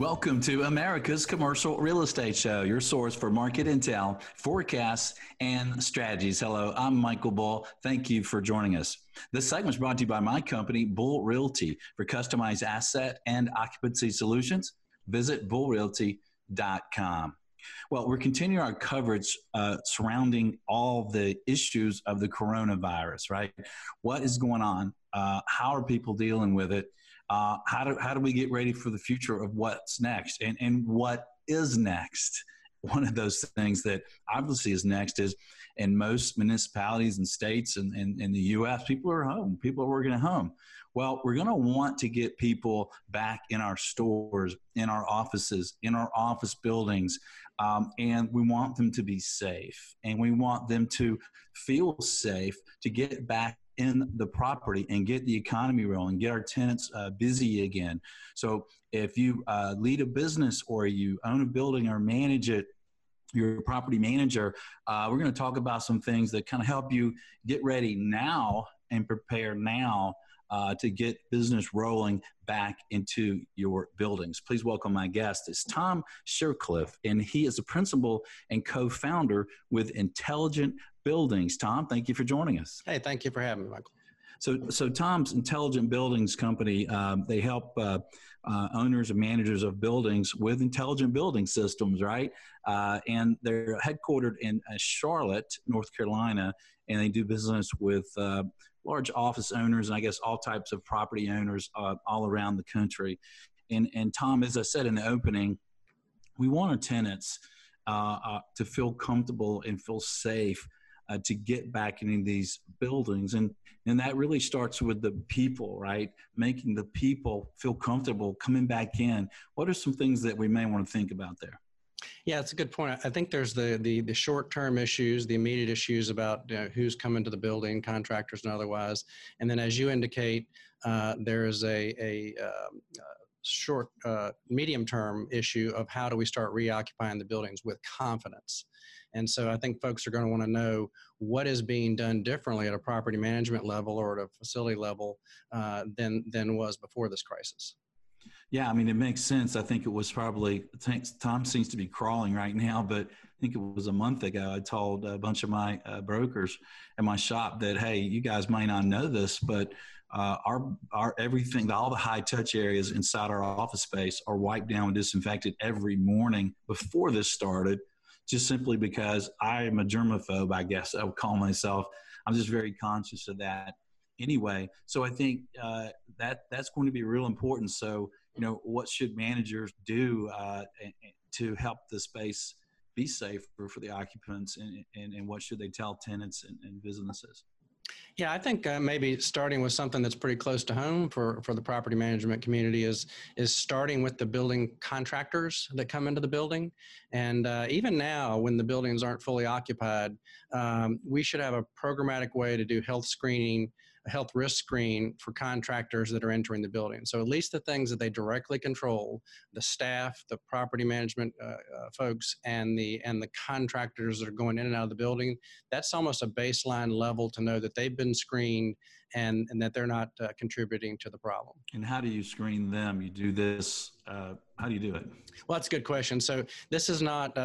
Welcome to America's Commercial Real Estate Show, your source for market intel, forecasts, and strategies. Hello, I'm Michael Bull. Thank you for joining us. This segment is brought to you by my company, Bull Realty, for customized asset and occupancy solutions. Visit bullrealty.com. Well, we're continuing our coverage surrounding all the issues of the coronavirus, right? What is going on? How are people dealing with it? How do we get ready for the future of what's next and what is next? One of those things that obviously is next is in most municipalities and states and in the U.S., people are home. People are working at home. Well, we're going to want to get people back in our stores, in our offices, in our office buildings, and we want them to be safe, and we want them to feel safe to get back in the property and get the economy rolling, get our tenants busy again. So if you lead a business or you own a building or manage it, you're a property manager, we're going to talk about some things that kind of help you get ready now and prepare now to get business rolling back into your buildings. Please welcome my guest. It's Tom Shercliffe, and he is a principal and co-founder with Intelligent Buildings. Tom, thank you for joining us. Hey, thank you for having me, Michael. So Tom's Intelligent Buildings company, they help owners and managers of buildings with intelligent building systems, right? And they're headquartered in Charlotte, North Carolina, and they do business with large office owners and I guess all types of property owners all around the country. And Tom, as I said in the opening, we want our tenants to feel comfortable and feel safe to get back into these buildings. And that really starts with the people, right? Making the people feel comfortable coming back in. What are some things that we may want to think about there? Yeah, it's a good point. I think there's the short-term issues, the immediate issues about who's coming to the building, contractors and otherwise. And then as you indicate, there is a medium-term issue of how do we start reoccupying the buildings with confidence. And so I think folks are going to want to know what is being done differently at a property management level or at a facility level than was before this crisis. Yeah, I mean, it makes sense. I think it was probably, Tom seems to be crawling right now, but I think it was a month ago I told a bunch of my brokers at my shop that, hey, you guys may not know this, but our everything, all the high touch areas inside our office space are wiped down and disinfected every morning before this started, just simply because I am a germaphobe, I guess I would call myself. I'm just very conscious of that. Anyway, so I think that's going to be real important. So, you know, what should managers do to help the space be safer for the occupants, and what should they tell tenants and businesses? Yeah, I think maybe starting with something that's pretty close to home for the property management community is starting with the building contractors that come into the building. And even now, when the buildings aren't fully occupied, we should have a programmatic way to do health screening, a health risk screen for contractors that are entering the building. So at least the things that they directly control, the staff, the property management folks, and the contractors that are going in and out of the building, that's almost a baseline level to know that they've been screened and that they're not contributing to the problem. And how do you screen them? You do this, how do you do it? Well, that's a good question. So this is not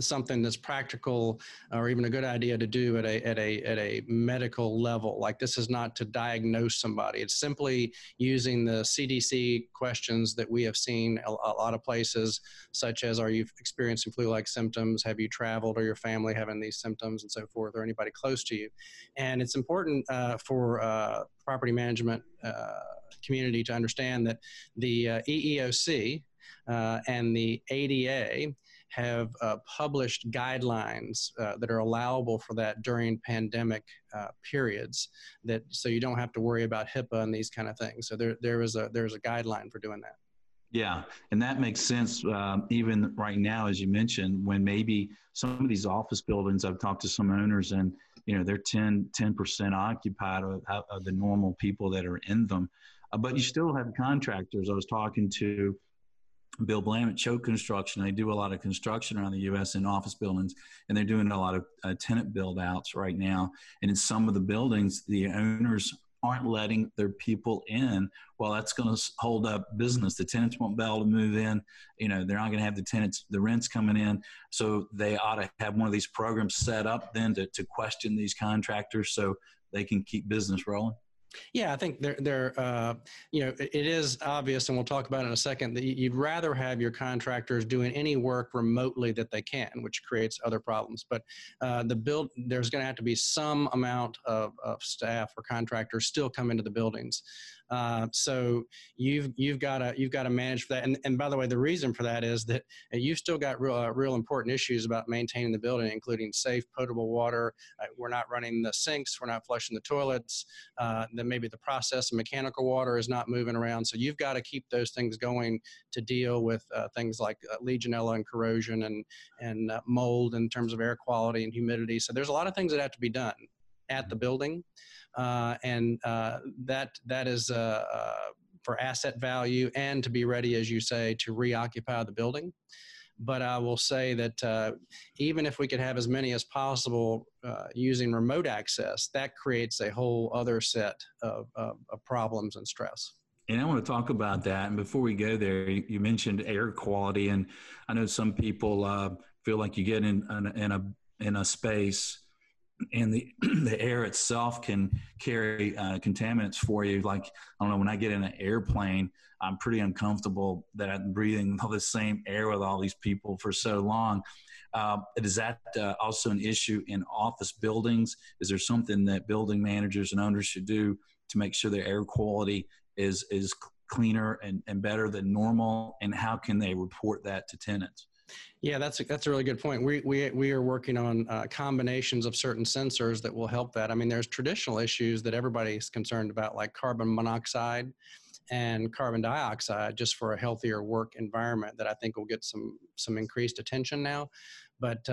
something that's practical or even a good idea to do at a medical level. Like, this is not to diagnose somebody. It's simply using the CDC questions that we have seen a lot of places, such as, are you experiencing flu-like symptoms? Have you traveled, or your family having these symptoms, and so forth, or anybody close to you? And it's important for property management community to understand that the EEOC and the ADA have published guidelines that are allowable for that during pandemic periods, that so you don't have to worry about HIPAA and these kind of things. So there's a guideline for doing that. Yeah, and that makes sense even right now, as you mentioned, when maybe some of these office buildings, I've talked to some owners and, you know, they're 10% occupied of the normal people that are in them. But you still have contractors. I was talking to Bill Blam at Choke Construction. They do a lot of construction around the U.S. in office buildings, and they're doing a lot of tenant build outs right now. And in some of the buildings, the owners aren't letting their people in. Well, that's going to hold up business. The tenants won't be able to move in. You know, they're not going to have the tenants, the rents coming in. So they ought to have one of these programs set up then to question these contractors so they can keep business rolling. Yeah, I think it is obvious, and we'll talk about it in a second, that you'd rather have your contractors doing any work remotely that they can, which creates other problems. But there's going to have to be some amount of staff or contractors still come into the buildings. So you've got to manage for that. And by the way, the reason for that is that you've still got real important issues about maintaining the building, including safe, potable water. We're not running the sinks. We're not flushing the toilets. Then maybe the process of mechanical water is not moving around. So you've got to keep those things going to deal with things like Legionella and corrosion and mold in terms of air quality and humidity. So there's a lot of things that have to be done at the building. That is for asset value and to be ready, as you say, to reoccupy the building. But I will say that even if we could have as many as possible using remote access, that creates a whole other set of problems and stress. And I want to talk about that. And before we go there, you mentioned air quality. And I know some people feel like you get in a space and the air itself can carry contaminants for you. Like, I don't know, when I get in an airplane, I'm pretty uncomfortable that I'm breathing all the same air with all these people for so long. Is that also an issue in office buildings? Is there something that building managers and owners should do to make sure their air quality is cleaner and better than normal? And how can they report that to tenants? Yeah, that's a really good point. We are working on combinations of certain sensors that will help that. I mean, there's traditional issues that everybody's concerned about, like carbon monoxide and carbon dioxide, just for a healthier work environment that I think will get some increased attention now. But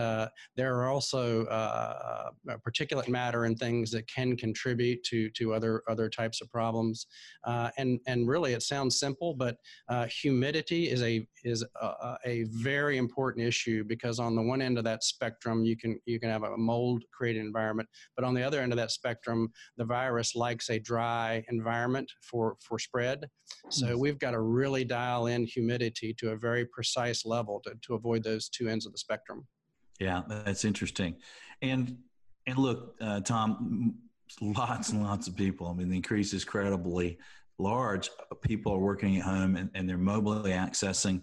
there are also particulate matter and things that can contribute to other types of problems. And really, it sounds simple, but humidity is a very important issue, because on the one end of that spectrum, you can have a mold-created environment, but on the other end of that spectrum, the virus likes a dry environment for spread. So we've got to really dial in humidity to a very precise level to avoid those two ends of the spectrum. Yeah, that's interesting. And look, Tom, lots and lots of people. I mean, the increase is incredibly large. People are working at home and they're mobilely accessing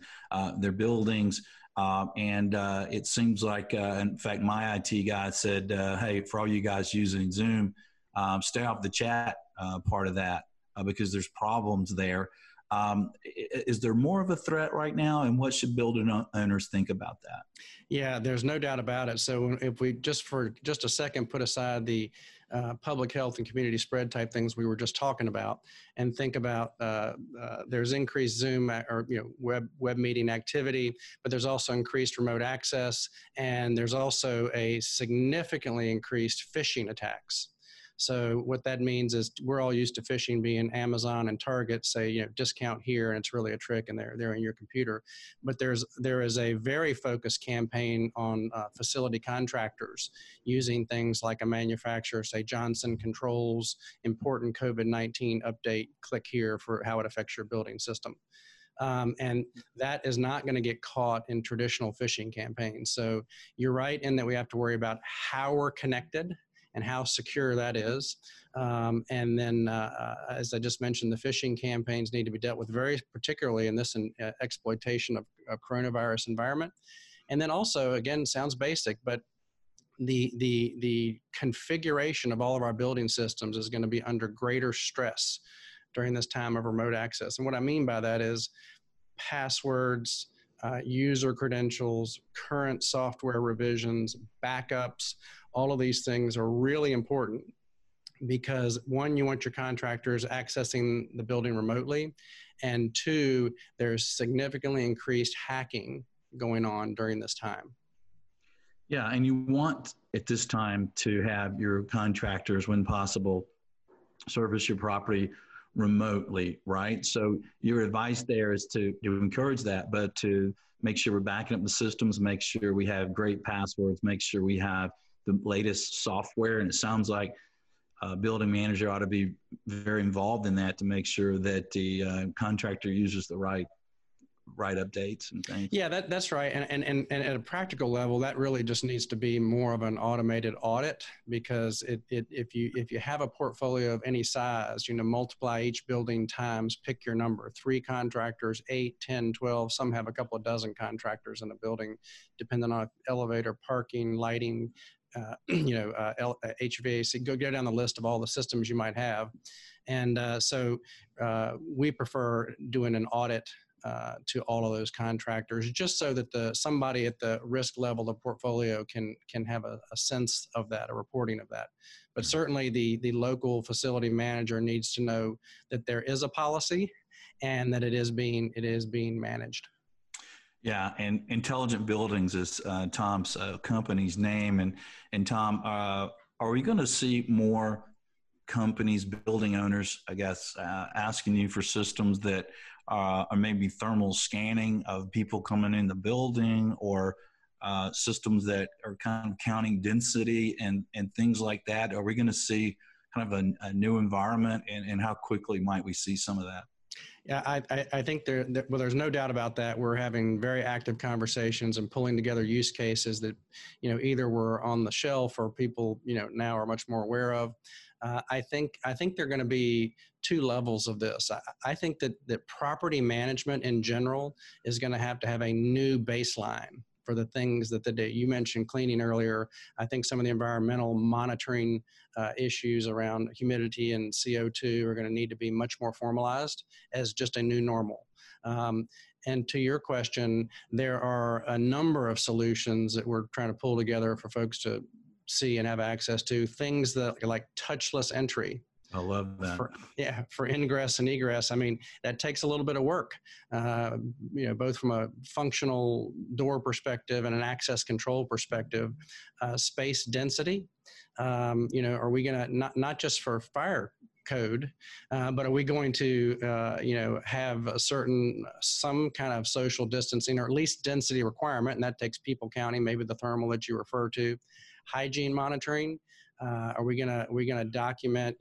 their buildings. And it seems like, in fact, my IT guy said, hey, for all you guys using Zoom, stay off the chat part of that because there's problems there. Is there more of a threat right now, and what should building owners think about that? Yeah, there's no doubt about it. So if we just a second put aside the public health and community spread type things we were just talking about, and think about there's increased Zoom or web meeting activity, but there's also increased remote access, and there's also a significantly increased phishing attacks. So what that means is we're all used to phishing being Amazon and Target say, discount here, and it's really a trick, and they're in your computer. But there is a very focused campaign on facility contractors using things like a manufacturer, say Johnson Controls, important COVID-19 update, click here for how it affects your building system. And that is not going to get caught in traditional phishing campaigns. So you're right in that we have to worry about how we're connected and how secure that is. And then, as I just mentioned, the phishing campaigns need to be dealt with very particularly in this exploitation of coronavirus environment. And then also, again, sounds basic, but the configuration of all of our building systems is going to be under greater stress during this time of remote access. And what I mean by that is passwords, user credentials, current software revisions, backups, all of these things are really important because, one, you want your contractors accessing the building remotely, and two, there's significantly increased hacking going on during this time. Yeah, and you want at this time to have your contractors, when possible, service your property remotely, right? So your advice there is to encourage that, but to make sure we're backing up the systems, make sure we have great passwords, make sure we have the latest software. And it sounds like building manager ought to be very involved in that to make sure that the contractor uses the right updates and things. Yeah, that's right. And at a practical level, that really just needs to be more of an automated audit, because if you have a portfolio of any size, you know, multiply each building times, pick your number, 3 contractors, 8, 10, 12, some have a couple of dozen contractors in a building, depending on elevator, parking, lighting, HVAC, go down the list of all the systems you might have. And so we prefer doing an audit to all of those contractors, just so that somebody at the risk level of portfolio can have a sense of that, a reporting of that. But certainly the local facility manager needs to know that there is a policy and that it is being managed. Yeah, and Intelligent Buildings is Tom's company's name. And Tom, are we going to see more companies, building owners, I guess, asking you for systems that are maybe thermal scanning of people coming in the building, or systems that are kind of counting density and things like that? Are we going to see kind of a new environment, and how quickly might we see some of that? Yeah, I think there's no doubt about that. We're having very active conversations and pulling together use cases that, you know, either were on the shelf or people, you know, now are much more aware of. I think they're going to be two levels of this. I think that property management in general is going to have a new baseline for the things that you mentioned cleaning earlier. I think some of the environmental monitoring issues around humidity and CO2 are going to need to be much more formalized as just a new normal. And to your question, there are a number of solutions that we're trying to pull together for folks to see and have access to, things that like touchless entry. I love that. For ingress and egress. I mean, that takes a little bit of work, both from a functional door perspective and an access control perspective. Space density, are we going to, not just for fire code, but are we going to, have a some kind of social distancing, or at least density requirement, and that takes people counting, maybe the thermal that you refer to, hygiene monitoring. Are we gonna document,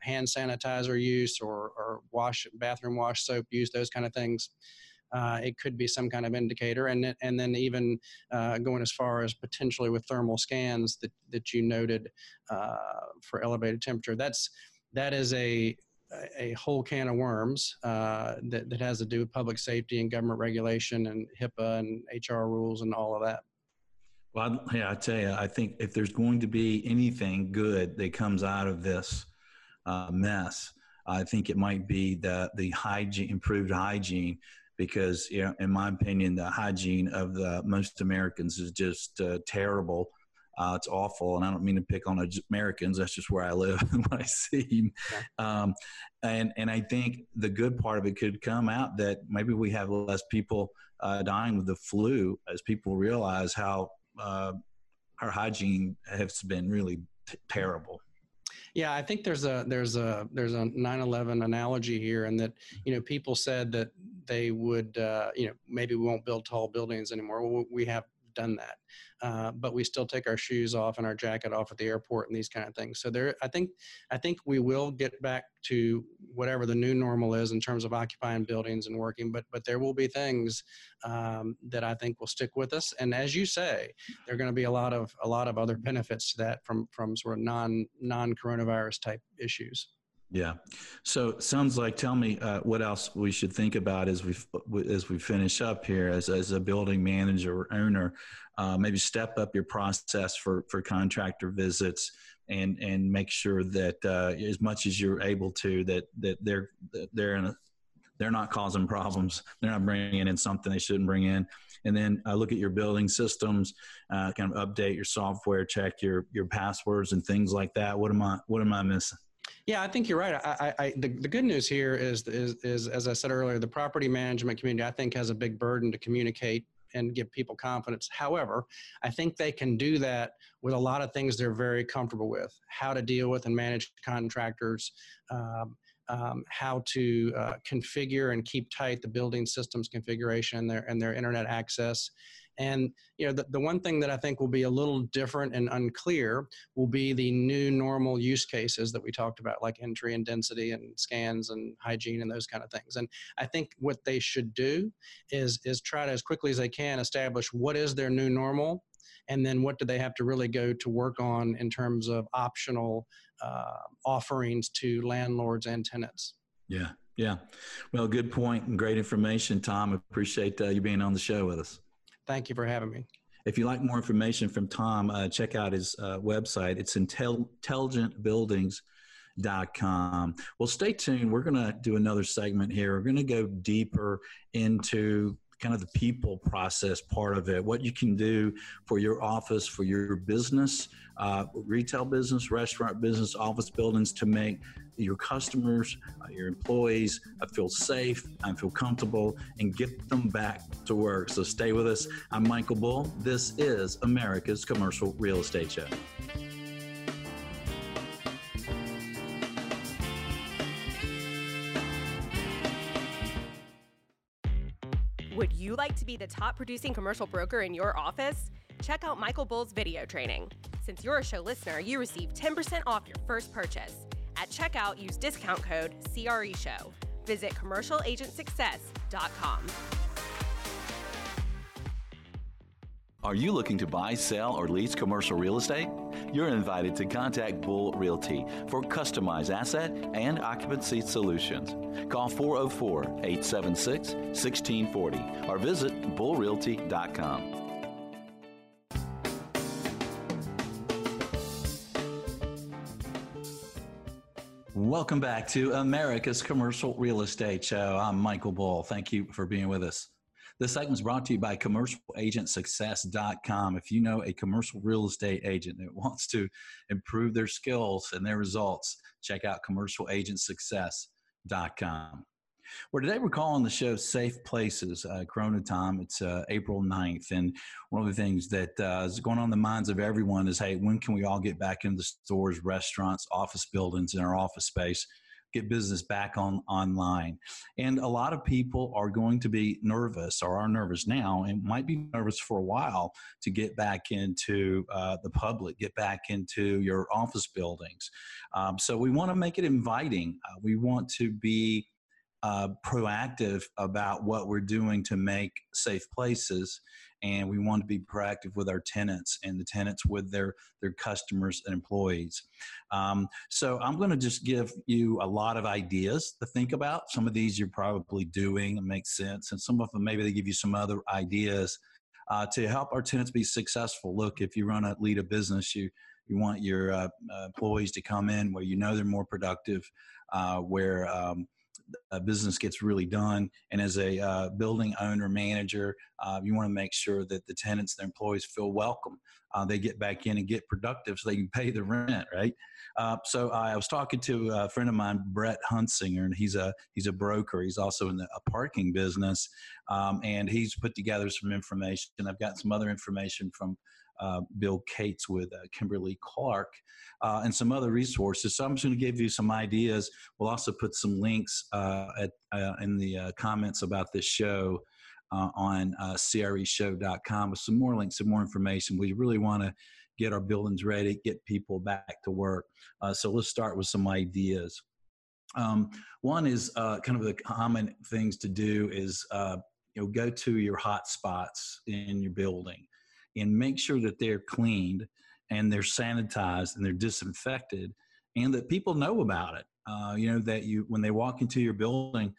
hand sanitizer use or bathroom wash soap use, those kind of things? It could be some kind of indicator, and then even going as far as potentially with thermal scans that you noted for elevated temperature. That is a whole can of worms that has to do with public safety and government regulation and HIPAA and HR rules and all of that. Well, I tell you, I think if there's going to be anything good that comes out of this mess, I think it might be the hygiene, improved hygiene, because in my opinion, the hygiene of most Americans is just terrible. It's awful, and I don't mean to pick on Americans. That's just where I live and what I see. And I think the good part of it could come out that maybe we have less people dying with the flu as people realize how our hygiene has been really terrible. Yeah, I think there's a 9/11 analogy here, and that people said that they would maybe we won't build tall buildings anymore. Well, we have done that, but we still take our shoes off and our jacket off at the airport and these kind of things. So I think we will get back to whatever the new normal is in terms of occupying buildings and working, but there will be things that I think will stick with us. And as you say, there are going to be a lot of other benefits to that from sort of non coronavirus type issues. Yeah. So sounds like, tell me what else we should think about as we finish up here as a building manager or owner. Maybe step up your process for contractor visits and make sure that as much as you're able to that they're not causing problems. They're not bringing in something they shouldn't bring in. And then look at your building systems, kind of update your software, check your passwords and things like that. What am I missing? Yeah, I think you're right. The good news here is, as I said earlier, the property management community, I think, has a big burden to communicate and give people confidence. However, I think they can do that with a lot of things they're very comfortable with: how to deal with and manage contractors, how to configure and keep tight the building systems configuration and their internet access, And you know, the one thing that I think will be a little different and unclear will be the new normal use cases that we talked about, like entry and density and scans and hygiene and those kind of things. And I think what they should do is try to, as quickly as they can, establish what is their new normal, and then what do they have to really go to work on in terms of optional offerings to landlords and tenants. Yeah, yeah. Well, good point and great information, Tom. Appreciate you being on the show with us. Thank you for having me. If you'd like more information from Tom, check out his website. It's intelligentbuildings.com. Well, stay tuned. We're going to do another segment here. We're going to go deeper into kind of the people process part of it, what you can do for your office, for your business, retail business, restaurant business, office buildings, to make your customers, your employees feel safe and feel comfortable and get them back to work. So stay with us. I'm Michael Bull. This is America's Commercial Real Estate Show. Would you like to be the top producing commercial broker in your office? Check out Michael Bull's video training. Since you're a show listener, you receive 10% off your first purchase. At checkout, use discount code CRESHOW. Visit commercialagentsuccess.com. Are you looking to buy, sell, or lease commercial real estate? You're invited to contact Bull Realty for customized asset and occupancy solutions. Call 404-876-1640 or visit bullrealty.com. Welcome back to America's Commercial Real Estate Show. I'm Michael Bull. Thank you for being with us. This segment is brought to you by CommercialAgentSuccess.com. If you know a commercial real estate agent that wants to improve their skills and their results, check out CommercialAgentSuccess.com. Well, today we're calling the show Safe Places, Corona Time. It's April 9th, and one of the things that is going on in the minds of everyone is, hey, when can we all get back into the stores, restaurants, office buildings, and our office space, get business back online? And a lot of people are going to be nervous, or are nervous now, and might be nervous for a while to get back into the public, get back into your office buildings. So we want to make it inviting. We want to be proactive about what we're doing to make safe places, and we want to be proactive with our tenants, and the tenants with their customers and employees. So I'm going to just give you a lot of ideas to think about. Some of these you're probably doing and make sense, and some of them maybe they give you some other ideas to help our tenants be successful. Look, if you lead a business, you want your employees to come in where you know they're more productive, where business gets really done. And as a building owner, manager, you want to make sure that the tenants, their employees, feel welcome. They get back in and get productive so they can pay the rent, right? So I was talking to a friend of mine, Brett Hunsinger, and he's a broker. He's also in a parking business, and he's put together some information. I've got some other information from Bill Cates with Kimberly Clark and some other resources. So I'm just going to give you some ideas. We'll also put some links in the comments about this show on CREShow.com with some more links, some more information. We really want to get our buildings ready, get people back to work. So let's start with some ideas. One is kind of the common things to do is go to your hot spots in your building and make sure that they're cleaned and they're sanitized and they're disinfected, and that people know about it. That when they walk into your building,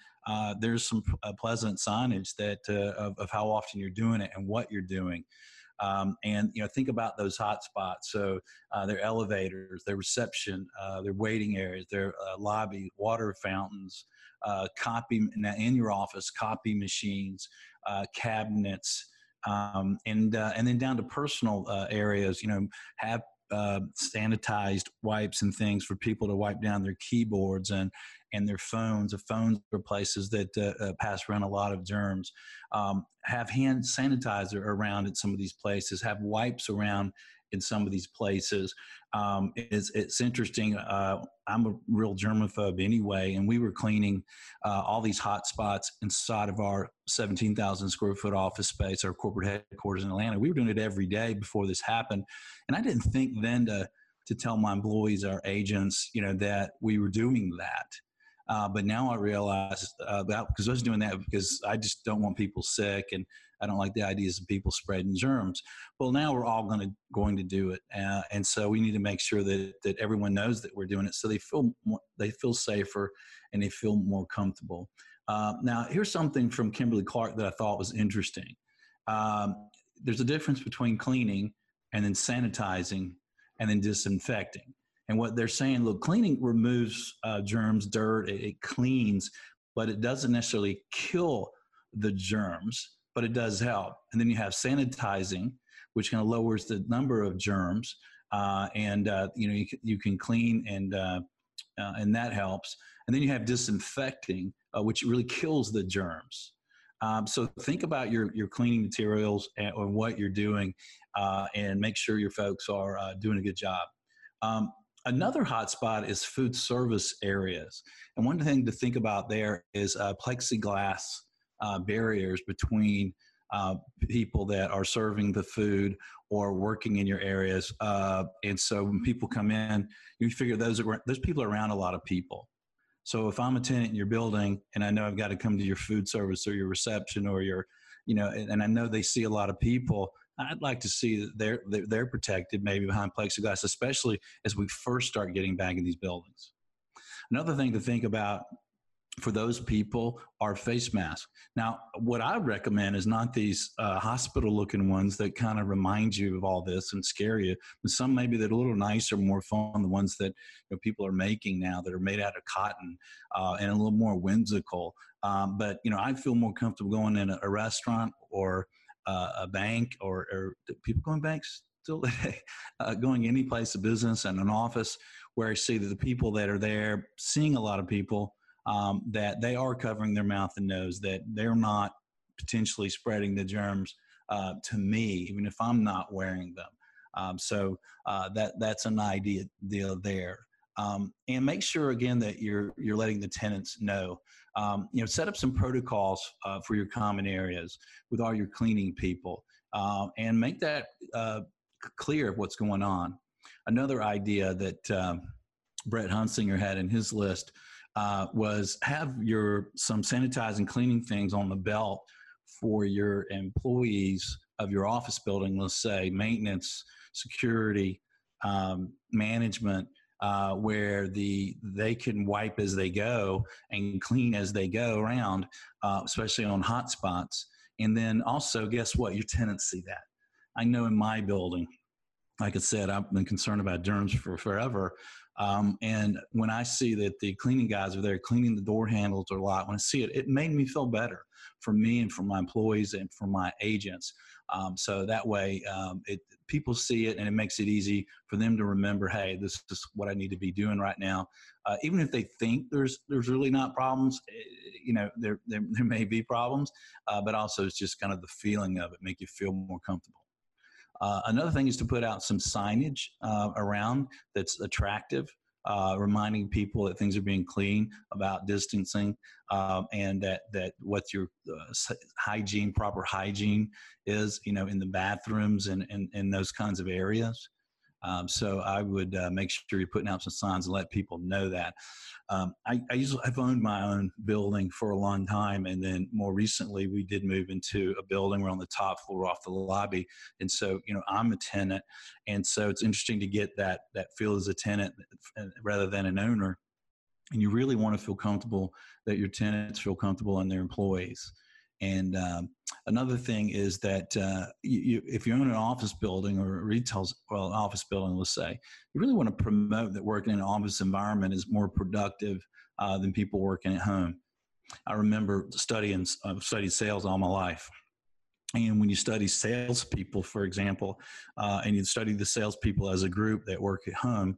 there's some pleasant signage that of how often you're doing it and what you're doing. And think about those hot spots. So their elevators, their reception, their waiting areas, their lobby, water fountains, in your office, copy machines, cabinets, and then down to personal areas. Have sanitized wipes and things for people to wipe down their keyboards and their phones. The phones are places that pass around a lot of germs. Have hand sanitizer around at some of these places. Have wipes around in some of these places. It's interesting. I'm a real germaphobe anyway, and we were cleaning all these hot spots inside of our 17,000 square foot office space, our corporate headquarters in Atlanta. We were doing it every day before this happened. And I didn't think then to tell my employees, our agents, you know, that we were doing that. But now I realize because I was doing that because I just don't want people sick, and I don't like the ideas of people spreading germs. Well, now we're all going to do it, and so we need to make sure that everyone knows that we're doing it, so they feel safer and they feel more comfortable. Now, here's something from Kimberly Clark that I thought was interesting. There's a difference between cleaning and then sanitizing and then disinfecting. And what they're saying, look, cleaning removes germs, dirt, it cleans, but it doesn't necessarily kill the germs, but it does help. And then you have sanitizing, which kind of lowers the number of germs, you can clean and that helps. And then you have disinfecting, which really kills the germs. So think about your cleaning materials or what you're doing, and make sure your folks are doing a good job. Another hot spot is food service areas. And one thing to think about there is plexiglass barriers between people that are serving the food or working in your areas. And so when people come in, you figure those people are around a lot of people. So if I'm a tenant in your building and I know I've got to come to your food service or your reception or your, you know, and I know they see a lot of people, I'd like to see that they're protected maybe behind plexiglass, especially as we first start getting back in these buildings. Another thing to think about for those people are face masks. Now, what I recommend is not these hospital-looking ones that kind of remind you of all this and scare you. But some maybe that are a little nicer, more fun, the ones that people are making now that are made out of cotton and a little more whimsical. But, I feel more comfortable going in a restaurant or a bank, or people going banks still today, going any place of business and an office where I see that the people that are there, seeing a lot of people, that they are covering their mouth and nose, that they're not potentially spreading the germs to me, even if I'm not wearing them. That's an idea there. And make sure again that you're letting the tenants know. Set up some protocols for your common areas with all your cleaning people, and make that clear of what's going on. Another idea that Brett Hunsinger had in his list was have some sanitizing cleaning things on the belt for your employees of your office building. Let's say maintenance, security, management. Where they can wipe as they go and clean as they go around, especially on hot spots. And then also, guess what? Your tenants see that. I know in my building, like I said, I've been concerned about germs for forever. And when I see that the cleaning guys are there cleaning the door handles or lot, when I see it, it made me feel better for me and for my employees and for my agents. So that way, people see it, and it makes it easy for them to remember, hey, this is what I need to be doing right now. Even if they think there's really not problems, there may be problems, but also it's just kind of the feeling of it, make you feel more comfortable. Another thing is to put out some signage around that's attractive, reminding people that things are being clean, about distancing, and that what your proper hygiene is, in the bathrooms and those kinds of areas. So I would make sure you're putting out some signs and let people know that. I've owned my own building for a long time, and then more recently we did move into a building. We're on the top floor off the lobby, and so I'm a tenant, and so it's interesting to get that feel as a tenant rather than an owner. And you really want to feel comfortable that your tenants feel comfortable and their employees. And another thing is that if you own an office building or a office building, let's say, you really want to promote that working in an office environment is more productive than people working at home. I remember studied sales all my life. And when you study salespeople, for example, and you study the salespeople as a group that work at home,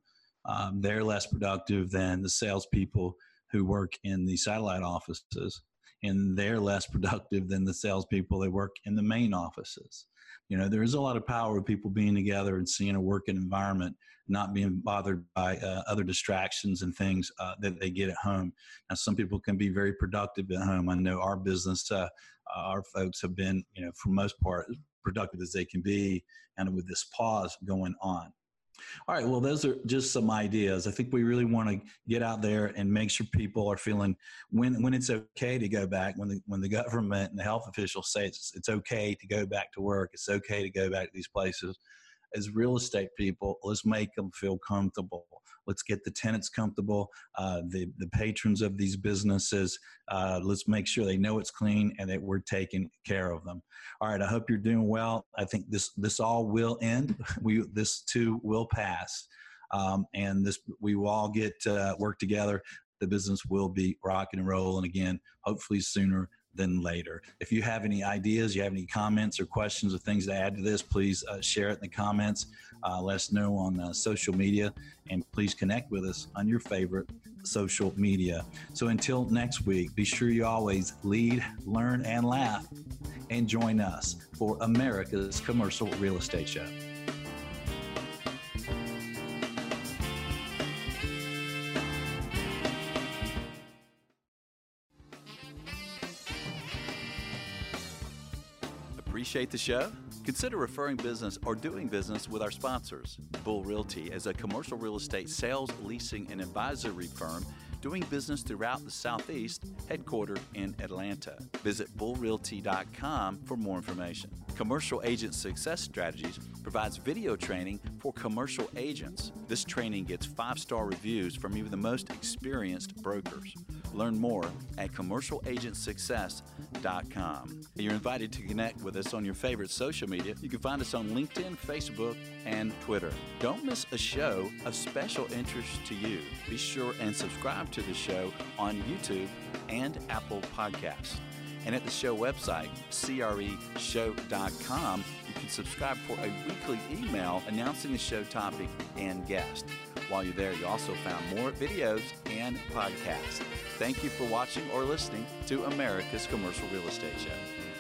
they're less productive than the salespeople who work in the satellite offices. and they're less productive than the salespeople that work in the main offices. You know, there is a lot of power of people being together and seeing a working environment, not being bothered by other distractions and things that they get at home. Now, some people can be very productive at home. I know our business, our folks have been, you know, for the most part, as productive as they can be, and with this pause going on. All right, well, those are just some ideas. I think we really want to get out there and make sure people are feeling when it's okay to go back, when the government and the health officials say it's okay to go back to work, it's okay to go back to these places. As real estate people, let's make them feel comfortable. Let's get the tenants comfortable, the patrons of these businesses. Let's make sure they know it's clean and that we're taking care of them. All right, I hope you're doing well. I think this all will end. This too will pass, and we will all get work together. The business will be rocking and rolling again, hopefully sooner than later. If you have any ideas, you have any comments or questions or things to add to this, please share it in the comments. Let us know on social media, and please connect with us on your favorite social media. So until next week, be sure you always lead, learn, and laugh, and join us for America's Commercial Real Estate Show. Appreciate the show? Consider referring business or doing business with our sponsors. Bull Realty is a commercial real estate sales, leasing, and advisory firm doing business throughout the Southeast, headquartered in Atlanta. Visit bullrealty.com for more information. Commercial Agent Success Strategies provides video training for commercial agents. This training gets 5-star reviews from even the most experienced brokers. Learn more at commercialagentsuccess.com. You're invited to connect with us on your favorite social media. You can find us on LinkedIn, Facebook, and Twitter. Don't miss a show of special interest to you. Be sure and subscribe to the show on YouTube and Apple Podcasts. And at the show website, creshow.com, you can subscribe for a weekly email announcing the show topic and guest. While you're there, you also found more videos and podcasts. Thank you for watching or listening to America's Commercial Real Estate Show.